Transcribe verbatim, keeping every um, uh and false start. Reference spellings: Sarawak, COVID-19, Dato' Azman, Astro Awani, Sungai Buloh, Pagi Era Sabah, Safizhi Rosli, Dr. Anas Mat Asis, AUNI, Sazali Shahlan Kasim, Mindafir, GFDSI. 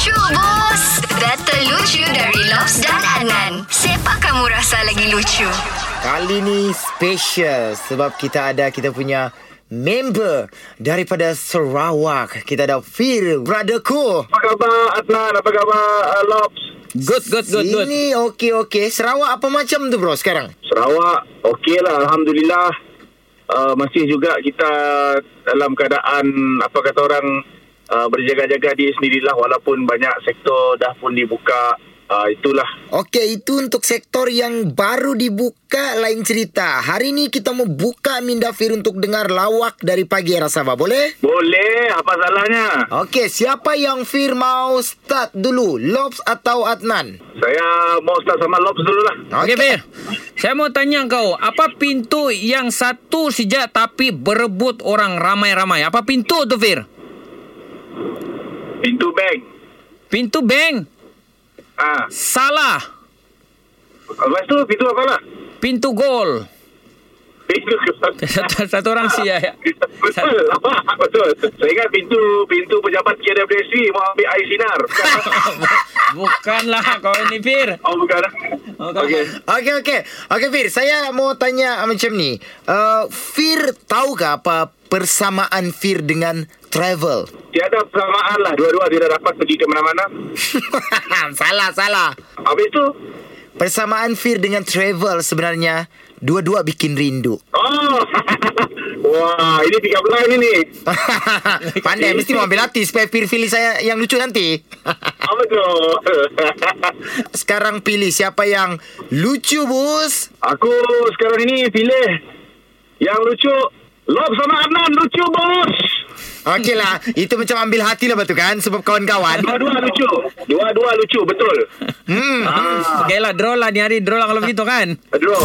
lucu, bos. Data lucu dari Lobs dan Anan. Siapa kamu rasa lagi lucu? Kali ni special sebab kita ada kita punya member daripada Sarawak. Kita ada Fir, brotherku. Apa khabar Adnan? Apa khabar uh, Lobs? Good, good, good, good. Ini okey, okey. Sarawak apa macam tu bro sekarang? Sarawak okey lah, Alhamdulillah. Uh, masih juga kita dalam keadaan, apa kata orang, uh, berjaga-jaga diri sendirilah. Walaupun banyak sektor dah pun dibuka. Uh, itulah. Okey, itu untuk sektor yang baru dibuka, lain cerita. Hari ni kita mau buka Mindafir untuk dengar lawak dari Pagi Era Sabah. Boleh? Boleh. Apa salahnya? Okey, siapa yang Fir mau start dulu? Lobs atau Adnan? Saya mau start sama Lobs dulu lah. Okey, Fir. Saya mau tanya kau, apa pintu yang satu sejak tapi berebut orang ramai-ramai? Apa pintu tu, Fir? Pintu bank. Pintu bank? Ah. Salah. Lepas tu pintu apa lah? Pintu gol. Pintu gol. Satu, satu orang sia ya. Betul. Betul. Saya ingat pintu pintu pejabat G F D S I mau ambil air sinar. Bukanlah kau ini, Fir. Oh, bukan. Okey. Okey, okey. Okey, Fir, saya mau tanya macam ni. Uh, Fir tahukah apa persamaan Fir dengan travel? Tiada persamaan lah. Dua-dua tidak dapat pergi ke mana-mana. Salah, salah. Habis tu? Persamaan Fir dengan travel sebenarnya dua-dua bikin rindu. Oh. Wah, ini tiga belah ini ni. Pandai, mesti mau ambil hati supaya Fir pilih saya yang lucu nanti. Apa tu? Sekarang pilih siapa yang lucu, bos? Aku sekarang ini pilih yang lucu. Lob sama Adnan lucu, bos. Okey lah, itu macam ambil hati lah betul kan, sebab kawan-kawan. Dua-dua lucu, dua-dua lucu, betul. Hmm. Ah. Okey lah, draw lah ni hari, draw lah kalau begitu kan. Draw.